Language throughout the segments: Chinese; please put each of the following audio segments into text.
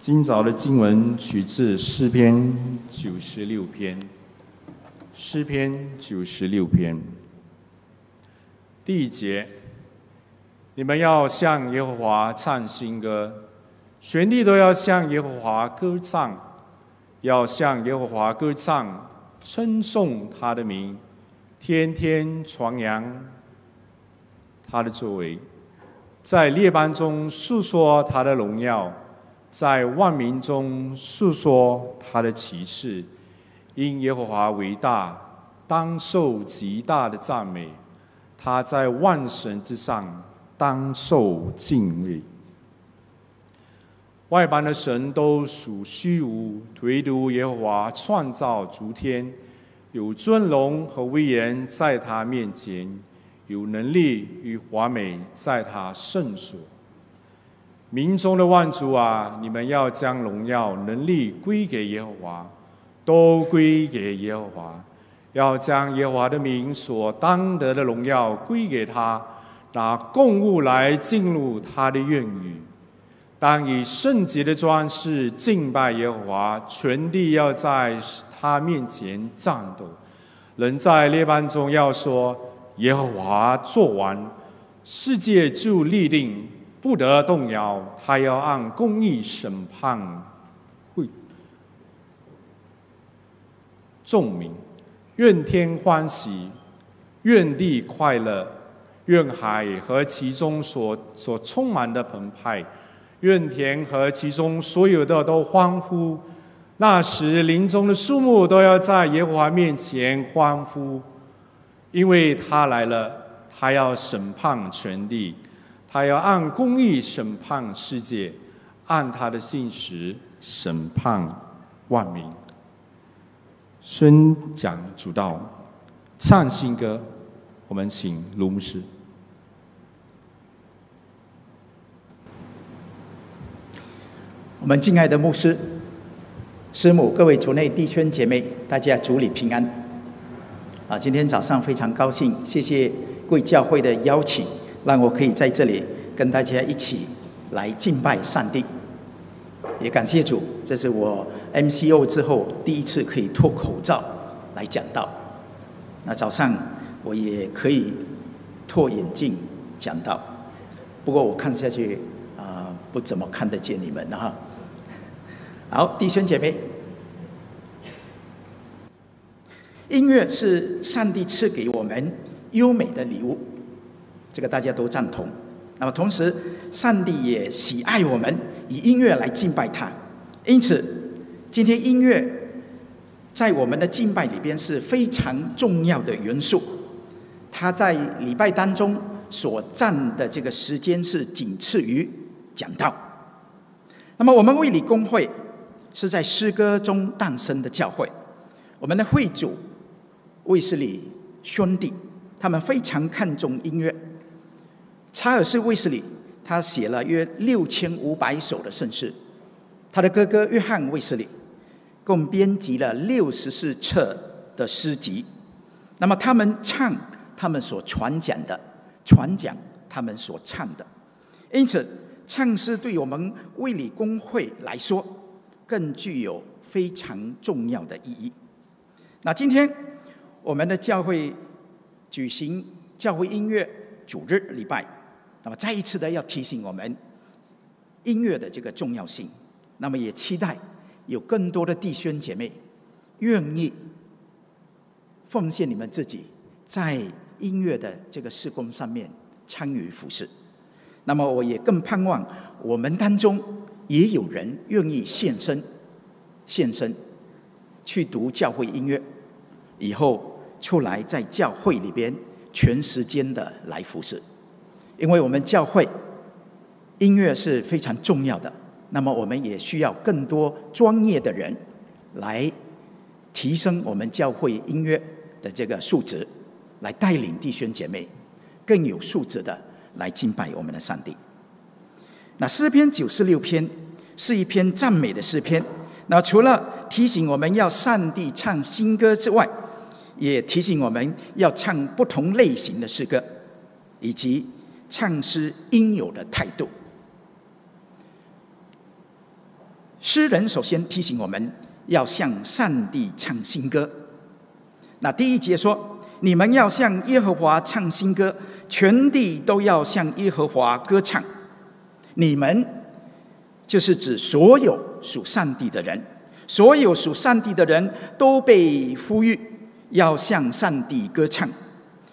今早的经文取自诗篇96篇，诗篇96篇第一节：你们要向耶和华唱新歌，全地都要向耶和华歌唱，要向耶和华歌唱，称颂他的名，天天传扬他的作为，在列邦中述说他的荣耀，在万民中述说他的奇事。因耶和华为大，当受极大的赞美，他在万神之上，当受敬畏。外邦的神都属虚无，唯独耶和华创造诸天，有尊荣和威严在他面前，有能力与华美在他圣所。民中的万族啊，你们要将荣耀能力归给耶和华，都归给耶和华，要将耶和华的名所当得的荣耀归给他，拿供物来进入他的院宇，当以圣洁的装饰敬拜耶和华。全地要在他面前战斗，人在列邦中要说：耶和华作王，世界就立定，不得动摇。他要按公义审判众民。愿天欢喜，愿地快乐，愿海和其中所充满的澎湃，愿田和其中所有的都欢呼。那时林中的树木都要在耶和华面前欢呼，因为他来了。他要审判全地，他要按公义审判世界，按他的信实审判万民。宣讲主道，唱新歌。我们请卢牧师。我们敬爱的牧师、师母、各位族内弟兄姐妹，大家主里平安。今天早上非常高兴，谢谢贵教会的邀请，让我可以在这里跟大家一起来敬拜上帝。也感谢主，这是我 MCO 之后第一次可以脱口罩来讲道。那早上我也可以脱眼镜讲道，不过我看下去不怎么看得见你们哈。好，弟兄姐妹，音乐是上帝赐给我们优美的礼物，这个大家都赞同。那么同时，上帝也喜爱我们以音乐来敬拜他，因此今天音乐在我们的敬拜里边是非常重要的元素。他在礼拜当中所占的这个时间是仅次于讲道。那么我们卫理公会是在诗歌中诞生的教会，我们的会主卫斯理兄弟，他们非常看重音乐。查尔斯·卫斯理他写了约6500首的圣诗，他的哥哥约翰·卫斯理共编辑了64册的诗集。那么他们唱他们所传讲的，传讲他们所唱的。因此，唱诗对我们卫理公会来说更具有非常重要的意义。那今天我们的教会举行教会音乐主日礼拜，那么再一次的要提醒我们音乐的这个重要性。那么也期待有更多的弟兄姐妹愿意奉献你们自己，在音乐的这个事工上面参与服事。那么我也更盼望我们当中也有人愿意献身去读教会音乐，以后出来在教会里边全时间的来服事。因为我们教会音乐是非常重要的，那么我们也需要更多专业的人来提升我们教会音乐的这个素质，来带领弟兄姐妹更有素质的来敬拜我们的上帝。那诗篇96篇是一篇赞美的诗篇，那除了提醒我们要上帝唱新歌之外，也提醒我们要唱不同类型的诗歌，以及唱诗应有的态度。诗人首先提醒我们要向上帝唱新歌。那第一节说：“你们要向耶和华唱新歌，全地都要向耶和华歌唱。”你们就是指所有属上帝的人，所有属上帝的人都被呼吁要向上帝歌唱。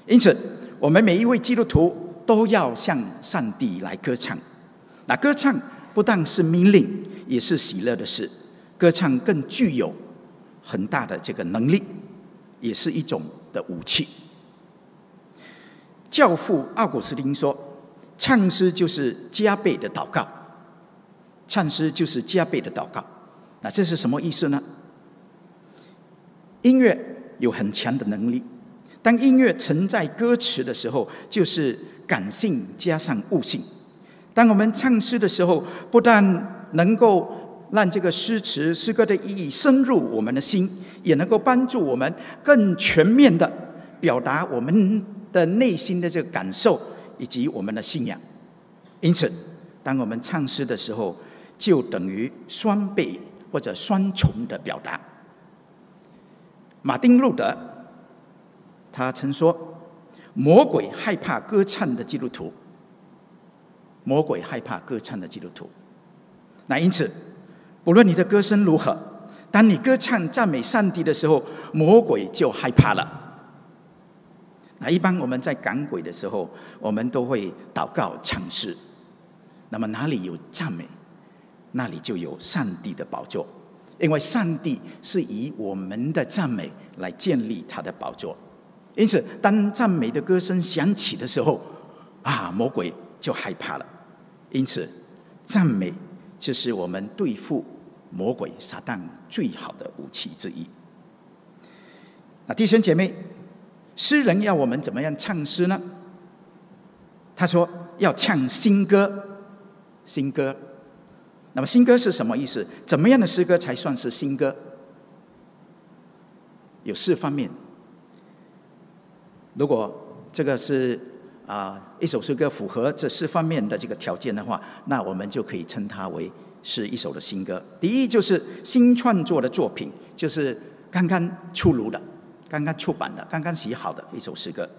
因此，我们每一位基督徒都要向上帝来歌唱。那歌唱不但是命令，也是喜乐的事。歌唱更具有很大的这个能力，也是一种的武器。教父奥古斯丁说：“唱诗就是加倍的祷告。”唱诗就是加倍的祷告。那这是什么意思呢？音乐有很强的能力，当音乐承载歌词的时候，就是感性加上悟性。当我们唱诗的时候，不但能够让这个诗词诗歌的意义深入我们的心，也能够帮助我们更全面的表达我们的内心的这个感受以及我们的信仰。因此，当我们唱诗的时候，就等于双倍或者双重的表达。马丁路德他曾说：“魔鬼害怕歌唱的基督徒，魔鬼害怕歌唱的基督徒。”那因此，不论你的歌声如何，当你歌唱赞美上帝的时候，魔鬼就害怕了。那一般我们在赶鬼的时候，我们都会祷告唱诗。那么哪里有赞美，那里就有上帝的宝座，因为上帝是以我们的赞美来建立他的宝座。因此，当赞美的歌声响起的时候，魔鬼就害怕了。因此，赞美就是我们对付魔鬼撒旦最好的武器之一。那弟兄姐妹，诗人要我们怎么样唱诗呢？他说要唱新歌。新歌，那么新歌是什么意思？怎么样的诗歌才算是新歌？有4方面。如果这个是一首诗歌符合这4方面的这个条件的话，那我们就可以称它为是一首的新歌。第一，就是新创作的作品，就是刚刚出炉的、刚刚出版的、刚刚写好的一首诗歌，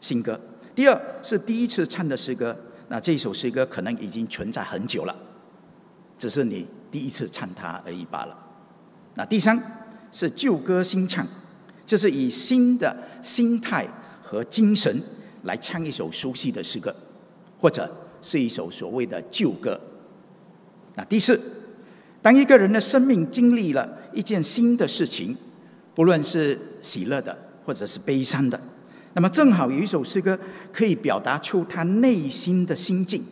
新歌。第二，是第一次唱的诗歌，那这首诗歌可能已经存在很久了，只是你第一次唱它而已罢了。那第三，是旧歌新唱，这是以新的心态和精神来唱一首熟悉的诗歌，或者是一首所谓的旧歌。那第4，当一个人的生命经历了一件新的事情，不论是喜乐的或者是悲伤的，那么正好有一首诗歌可以表达出他内心的心境，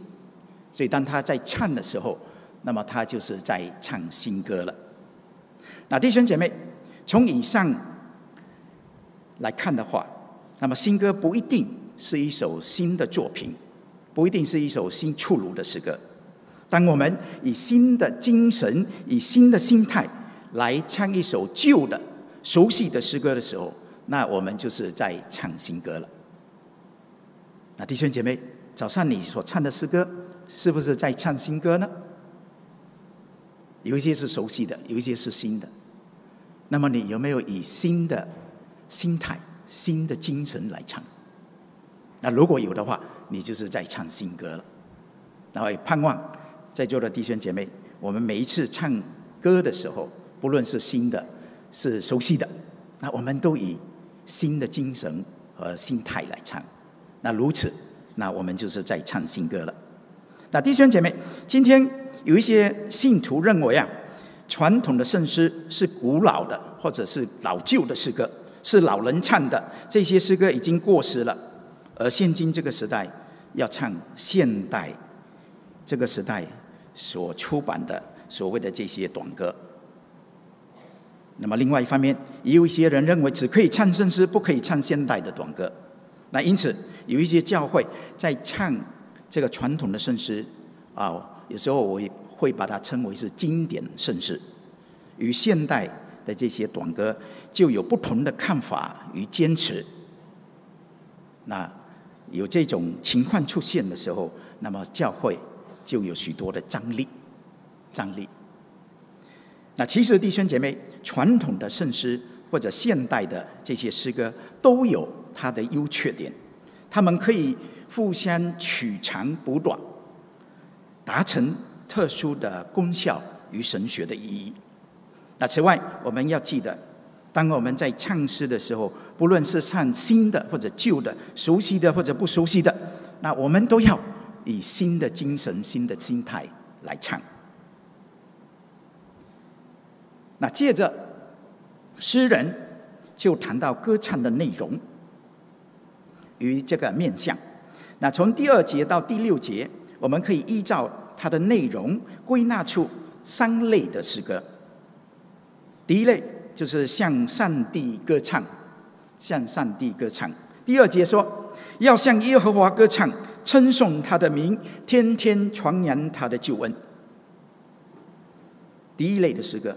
所以当他在唱的时候，那么他就是在唱新歌了。那弟兄姐妹，从以上来看的话，那么新歌不一定是一首新的作品，不一定是一首新出炉的诗歌。当我们以新的精神、以新的心态来唱一首旧的、熟悉的诗歌的时候，那我们就是在唱新歌了。那弟兄姐妹，早上你所唱的诗歌，是不是在唱新歌呢？有一些是熟悉的，有一些是新的。那么你有没有以新的心态、新的精神来唱？那如果有的话，你就是在唱新歌了。那我也盼望在座的弟兄姐妹，我们每一次唱歌的时候，不论是新的、是熟悉的，那我们都以新的精神和心态来唱。那如此，那我们就是在唱新歌了。那弟兄姐妹，今天有一些信徒认为传统的圣诗是古老的，或者是老旧的诗歌，是老人唱的，这些诗歌已经过时了。而现今这个时代，要唱现代这个时代所出版的所谓的这些短歌。那么另外一方面，也有一些人认为只可以唱圣诗，不可以唱现代的短歌。那因此有一些教会在唱这个传统的圣诗有时候我也会把它称为是经典圣诗，与现代的这些短歌就有不同的看法与坚持。那有这种情况出现的时候，那么教会就有许多的张力。那其实弟兄姐妹，传统的圣诗或者现代的这些诗歌都有它的优缺点，他们可以互相取长补短，达成特殊的功效与神学的意义。那此外，我们要记得，当我们在唱诗的时候，不论是唱新的或者旧的，熟悉的或者不熟悉的，那我们都要以新的精神、新的心态来唱。那接着，诗人就谈到歌唱的内容与这个面向。那从2节到6节，我们可以依照它的内容归纳出3类的诗歌。第一类就是向上帝歌唱，向上帝歌唱。2节说，要向耶和华歌唱，称颂他的名，天天传扬他的救恩。第一类的诗歌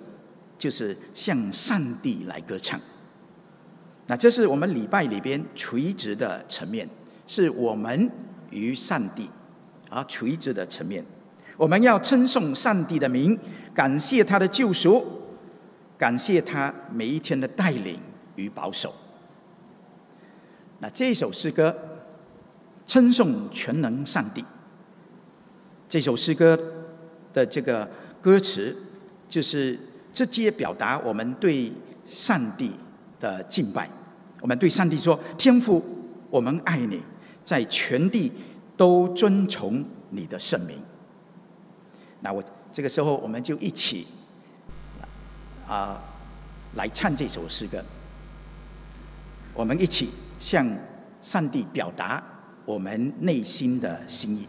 就是向上帝来歌唱。那这是我们礼拜里边垂直的层面，是我们与上帝垂直的层面。我们要称颂上帝的名，感谢他的救赎，感谢他每一天的带领与保守。那这首诗歌称颂全能上帝，这首诗歌的这个歌词就是直接表达我们对上帝的敬拜。我们对上帝说，天父，我们爱你，在全地都遵从你的圣名。那这个时候我们就一起来唱这首诗歌，我们一起向上帝表达我们内心的心意。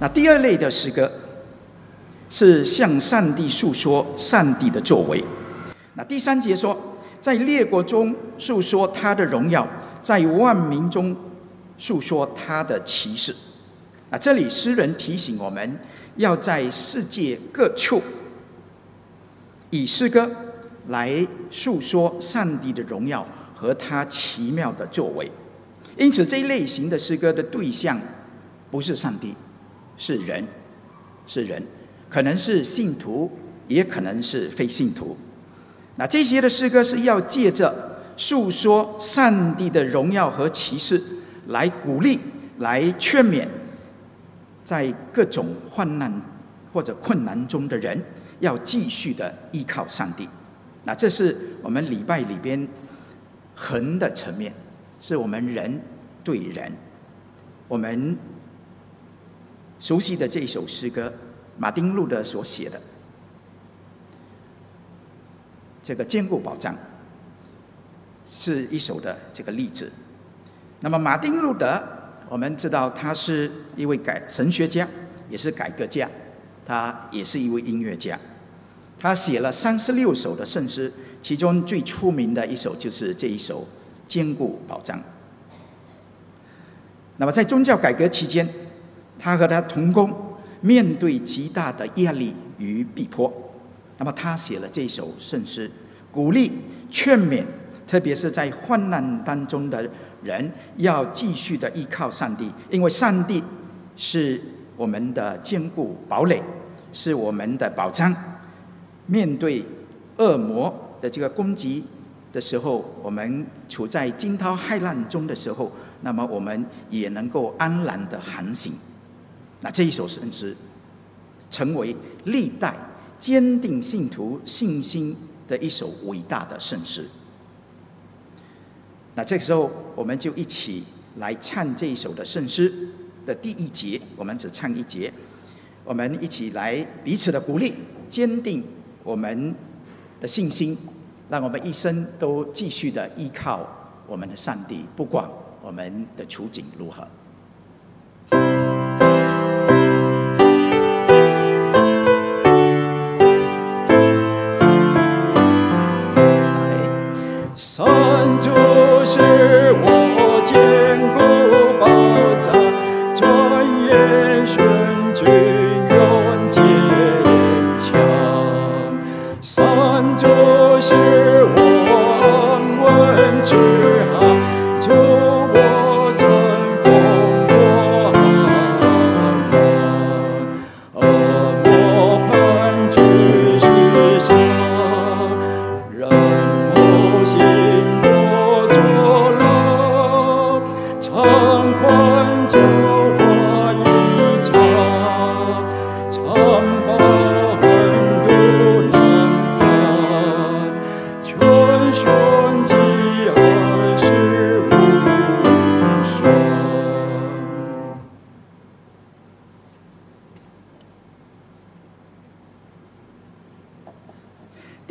那第二类的诗歌是向上帝诉说上帝的作为。那第3节说，在列国中诉说他的荣耀，在万民中诉说他的奇事。啊，这里诗人提醒我们要在世界各处以诗歌来诉说上帝的荣耀和他奇妙的作为。因此，这一类型的诗歌的对象不是上帝，是人，可能是信徒，也可能是非信徒。那这些的诗歌是要借着诉说上帝的荣耀和奇事，来鼓励、来劝勉，在各种患难或者困难中的人，要继续的依靠上帝。那这是我们礼拜里边恒的层面，是我们人对人。我们熟悉的这一首诗歌，马丁路德所写的这个坚固保障，是一首的这个例子。那么马丁路德，我们知道他是一位神学家，也是改革家，他也是一位音乐家。他写了36首的圣诗，其中最出名的一首就是这一首坚固保障。那么在宗教改革期间，他和他同工面对极大的压力与逼迫，那么他写了这首圣诗，鼓励劝勉，特别是在患难当中的人要继续的依靠上帝，因为上帝是我们的坚固堡垒，是我们的保障。面对恶魔的这个攻击的时候，我们处在惊涛骇浪中的时候，那么我们也能够安然的航行。那这一首圣诗成为历代坚定信徒信心的一首伟大的圣诗。那这个时候，我们就一起来唱这一首的圣诗的第一节，我们只唱一节。我们一起来彼此的鼓励，坚定我们的信心，让我们一生都继续的依靠我们的上帝，不管我们的处境如何。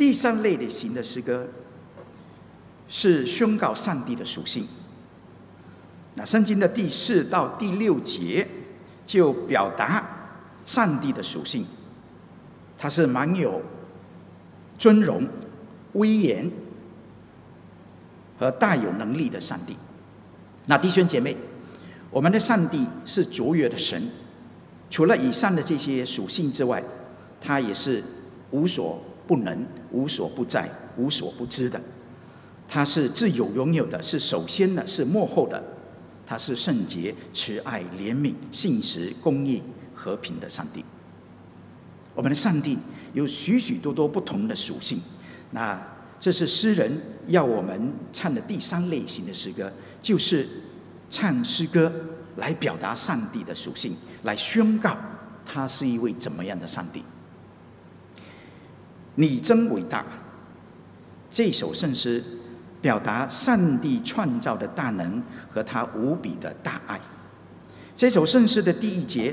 第三类类型的诗歌是宣告上帝的属性。那圣经的第4到第6节就表达上帝的属性，他是满有尊荣、威严和大有能力的上帝。那弟兄姐妹，我们的上帝是卓越的神，除了以上的这些属性之外，他也是无所不能、无所不在、无所不知的。他是自有、永有的，是首先的，是末后的。他是圣洁、慈爱、怜悯、信实、公义、和平的上帝。我们的上帝有许许多多不同的属性。那这是诗人要我们唱的第三类型的诗歌，就是唱诗歌来表达上帝的属性，来宣告他是一位怎么样的上帝。你真伟大！这首圣诗表达上帝创造的大能和他无比的大爱。这首圣诗的第1节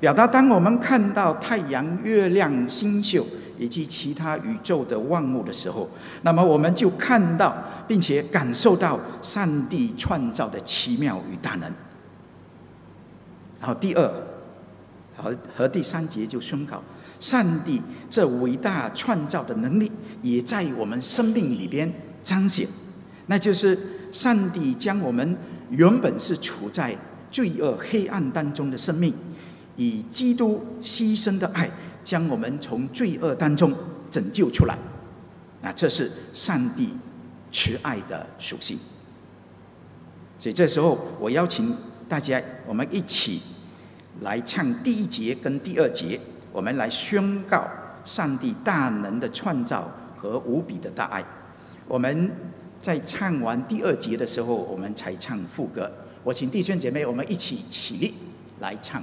表达，当我们看到太阳、月亮、星宿以及其他宇宙的万物的时候，那么我们就看到并且感受到上帝创造的奇妙与大能。然后第2和第3节就宣告，上帝这伟大创造的能力也在我们生命里边彰显，那就是上帝将我们原本是处在罪恶黑暗当中的生命，以基督牺牲的爱，将我们从罪恶当中拯救出来。那这是上帝慈爱的属性。所以这时候，我邀请大家，我们一起来唱第一节跟第二节，我们来宣告上帝大能的创造和无比的大爱。我们在唱完第二节的时候，我们才唱副歌。我请弟兄姐妹，我们一起起立来唱。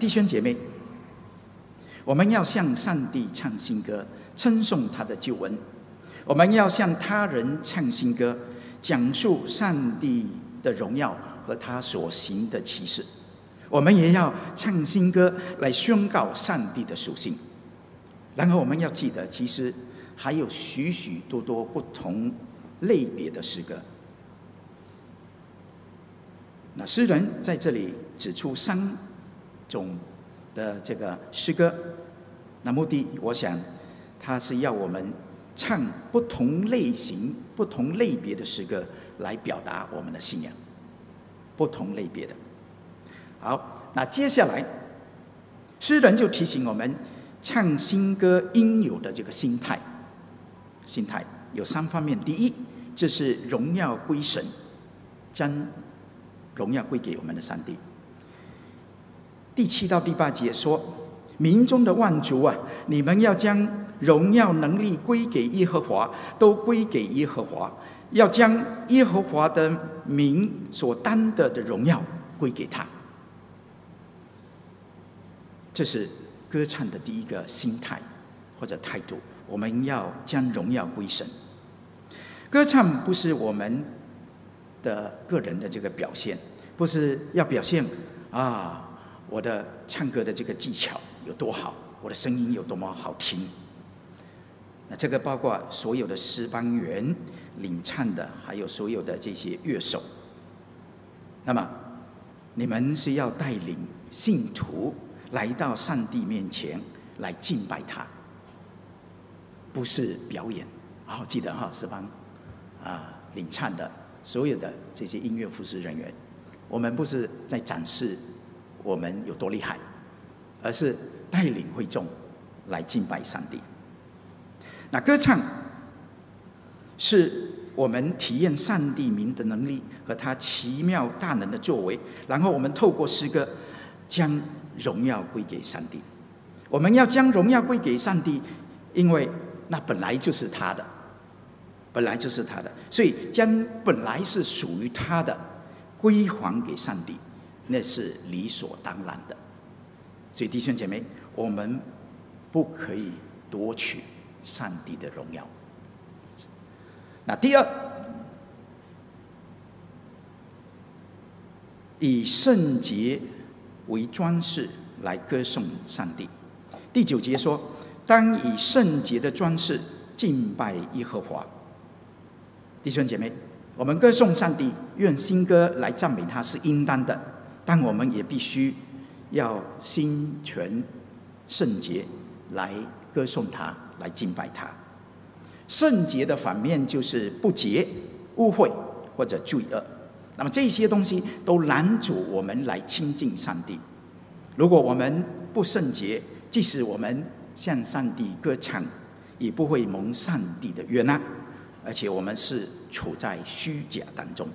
弟兄姐妹，我们要向上帝唱新歌，称颂他的救恩；我们要向他人唱新歌，讲述上帝的荣耀和他所行的奇事。我们也要唱新歌来宣告上帝的属性。然后我们要记得，其实还有许许多多不同类别的诗歌。那诗人在这里指出三种的这个诗歌，那目的，我想，它是要我们唱不同类型、不同类别的诗歌，来表达我们的信仰。不同类别的。好，那接下来，诗人就提醒我们，唱新歌应有的这个心态。心态有三方面：第一，这是荣耀归神，将荣耀归给我们的上帝。 第7到第8节说：“民中的万族啊，你们要将荣耀能力归给耶和华，都归给耶和华；要将耶和华的名所担得的荣耀归给他。”这是歌唱的第一个心态或者态度。我们要将荣耀归神。歌唱不是我们的个人的这个表现，不是要表现啊。 我的唱歌的这个技巧有多好，我的声音有多么好听。那这个包括所有的诗班员领唱的，还有所有的这些乐手。那么，你们是要带领信徒来到上帝面前来敬拜他，不是表演。好，记得哈，诗班啊，领唱的所有的这些音乐服侍人员，我们不是在展示。 我们有多厉害，而是带领会众来敬拜上帝。那歌唱是我们体验上帝名的能力和他奇妙大能的作为，然后我们透过诗歌将荣耀归给上帝。我们要将荣耀归给上帝，因为那本来就是他的，本来就是他的，所以将本来是属于他的归还给上帝。 那是理所当然的，所以弟兄姐妹，我们不可以夺取上帝的荣耀，那第二，以圣洁为装饰来歌颂上帝。第九节说：“当以圣洁的装饰敬拜耶和华。”弟兄姐妹，我们歌颂上帝，用新歌来赞美他是应当的，但我们也必须要心存圣洁来歌颂他，来敬拜他。圣洁的反面就是不洁、污秽或者罪恶，那么这些东西都拦阻我们来亲近上帝。如果我们不圣洁，即使我们向上帝歌唱，也不会蒙上帝的悦纳，而且我们是处在虚假当中。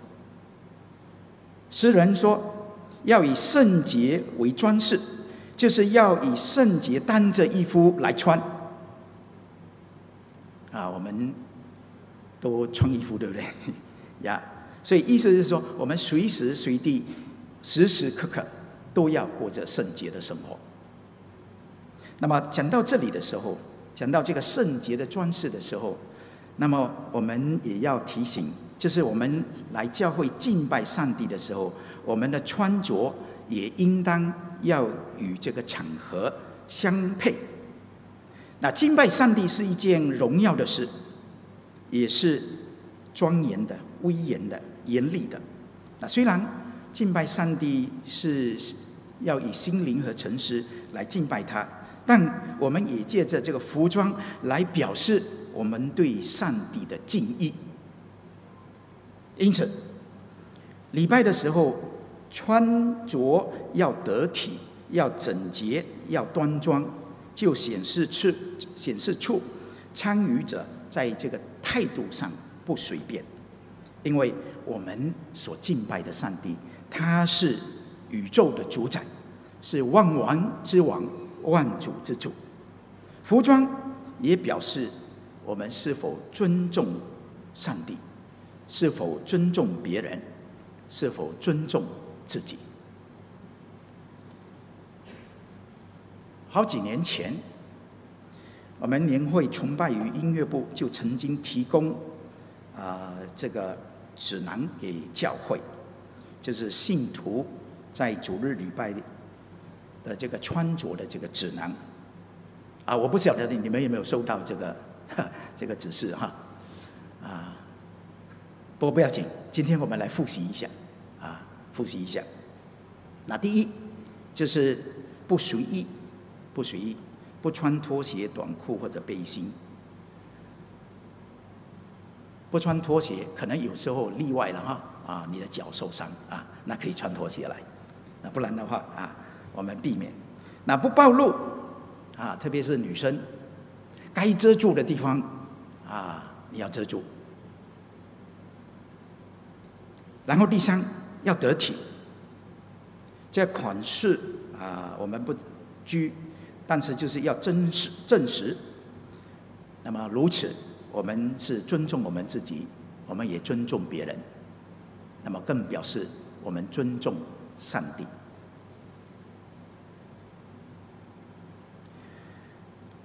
诗人说要以圣洁为装饰，就是要以圣洁当着衣服来穿。我们都穿衣服，对不对呀？所以意思是说，我们随时随地、时时刻刻都要过着圣洁的生活。那么讲到这里的时候，讲到这个圣洁的装饰的时候，那么我们也要提醒，就是我们来教会敬拜上帝的时候，我们的穿着也应当要与这个场合相配。那敬拜上帝是一件荣耀的事，也是庄严的、威严的、严厉的。那虽然敬拜上帝是要以心灵和诚实来敬拜他，但我们也借着这个服装来表示我们对上帝的敬意。因此，礼拜的时候穿着要得体、要整洁、要端庄，就显示出参与者在这个态度上不随便，因为我们所敬拜的上帝，他是宇宙的主宰，是万王之王、万主之主。服装也表示我们是否尊重上帝，是否尊重别人，是否尊重自己。好几年前，我们年会崇拜与音乐部就曾经提供这个指南给教会，就是信徒在主日礼拜的这个穿着的这个指南。我不晓得你们有没有收到这个指示哈？不过不要紧，今天我们来复习一下复习一下。那第一就是不随意，不穿拖鞋、短裤或者背心。不穿拖鞋，可能有时候例外了哈你的脚受伤那可以穿拖鞋来。那不然的话我们避免。那不暴露特别是女生，该遮住的地方你要遮住。然后第三，要得体。这款式我们不拘。但是就是要真实证实，那么如此我们是尊重我们自己，我们也尊重别人，那么更表示我们尊重上帝。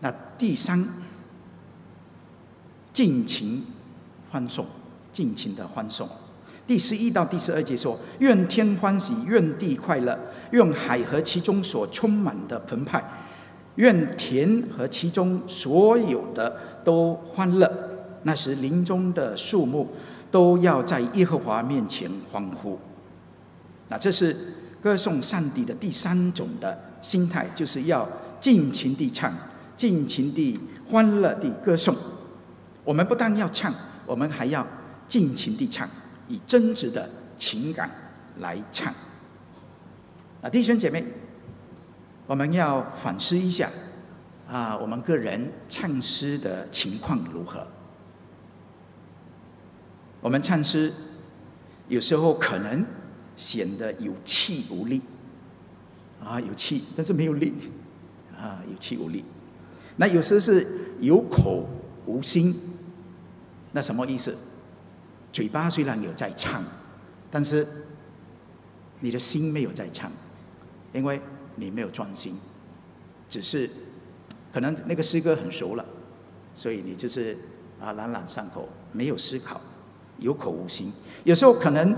那第三，尽情的欢送。第11到第12节说，愿天欢喜，愿地快乐，愿海和其中所充满的澎湃，愿田和其中所有的都欢乐，那时林中的树木都要在耶和华面前欢呼。那这是歌颂上帝的第三种的心态，就是要尽情地唱，尽情地欢乐地歌颂。我们不但要唱，我们还要尽情地唱，以真挚的情感来唱。那弟兄姐妹，我们要反思一下我们个人唱诗的情况如何。我们唱诗有时候可能显得有气无力有气但是没有力有气无力。那有时是有口无心，那什么意思？嘴巴虽然有在唱，但是你的心没有在唱，因为你没有专心，只是可能那个诗歌很熟了，所以你就是朗朗上口没有思考，有口无心。有时候可能，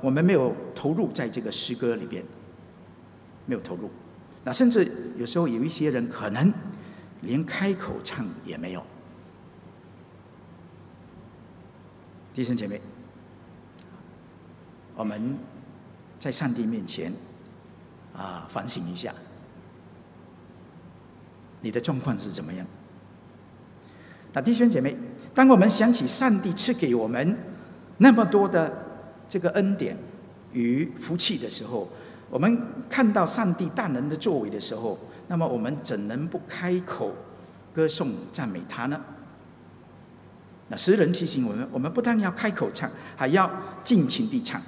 我们没有投入在这个诗歌里边，没有投入。那甚至有时候有一些人可能连开口唱也没有。弟兄姐妹，我们在上帝面前反省一下，你的状况是怎么样？那弟兄姐妹，当我们想起上帝赐给我们那么多的这个恩典与福气的时候，我们看到上帝大能的作为的时候，那么我们怎能不开口歌颂赞美他呢？那诗人提醒我们，我们不但要开口唱，还要尽情地唱。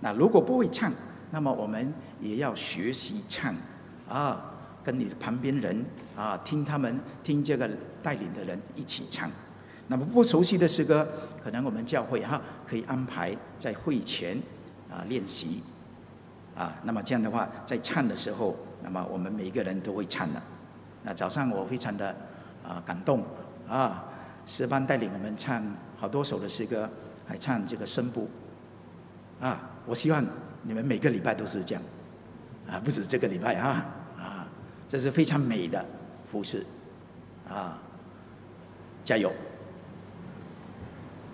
那如果不会唱，那么我们也要学习唱跟你的旁边人听他们听这个带领的人一起唱。那么不熟悉的诗歌，可能我们教会可以安排在会前练习那么这样的话，在唱的时候，那么我们每一个人都会唱了。那早上我非常的感动诗班带领我们唱好多首的诗歌，还唱这个声部我希望你们每个礼拜都是这样不止这个礼拜这是非常美的服事加油！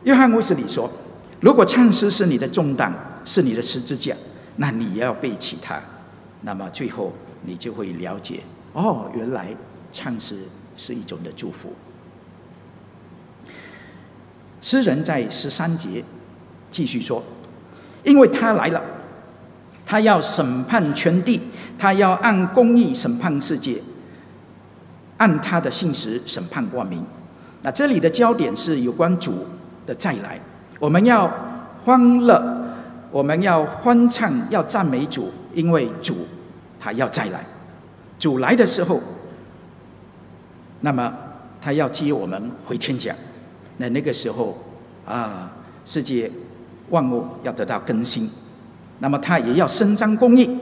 约翰卫斯理说，如果唱诗是你的重担，是你的十字架，那你要背起它，那么最后你就会了解，原来唱诗是一种的祝福。诗人在13节继续说，因为他来了，他要审判全地，他要按公义审判世界，按他的信实审判万民。那这里的焦点是有关主的再来，我们要欢乐，我们要欢唱，要赞美主，因为主他要再来。主来的时候，那么他要接我们回天家。那个时候世界万物要得到更新，那么他也要伸张公义，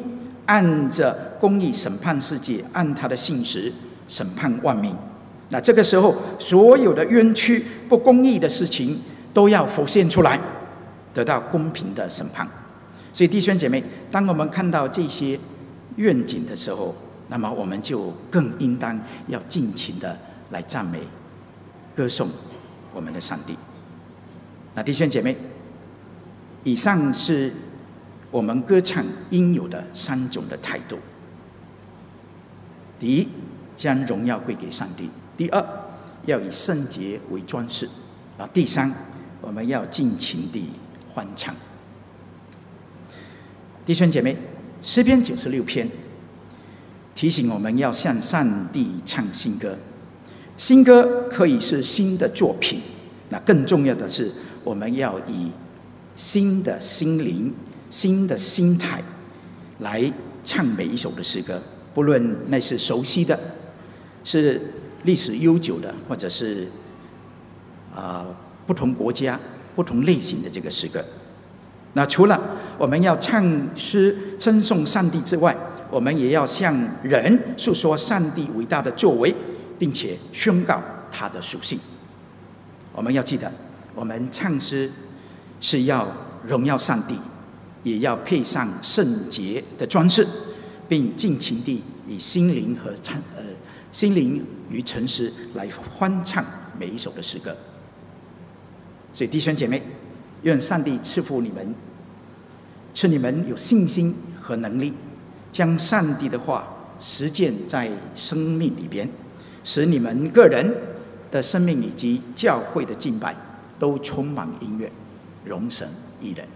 按着公义审判世界，按他的信实审判万民。那这个时候，所有的冤屈、不公义的事情都要浮现出来，得到公平的审判。所以弟兄姐妹，当我们看到这些愿景的时候，那么我们就更应当要尽情的来赞美歌颂我们的上帝。那弟兄姐妹，以上是我们歌唱应有的3种的态度：第一，将荣耀归给上帝；第二，要以圣洁为装饰；然后第三，我们要尽情地欢唱。弟兄姐妹，诗篇96篇提醒我们要向上帝唱新歌。新歌可以是新的作品，那更重要的是，我们要以新的心灵、新的心态来唱每一首的诗歌，不论那是熟悉的、是历史悠久的，或者是不同国家、不同类型的这个诗歌。那除了我们要唱诗称颂上帝之外，我们也要向人诉说上帝伟大的作为，并且宣告他的属性。我们要记得，我们唱诗是要荣耀上帝，也要配上圣洁的装饰，并尽情地以心灵与诚实来欢唱每一首的诗歌。所以弟兄姐妹，愿上帝赐福你们，赐你们有信心和能力，将上帝的话实践在生命里边，使你们个人的生命以及教会的敬拜都充满音乐，荣神益人。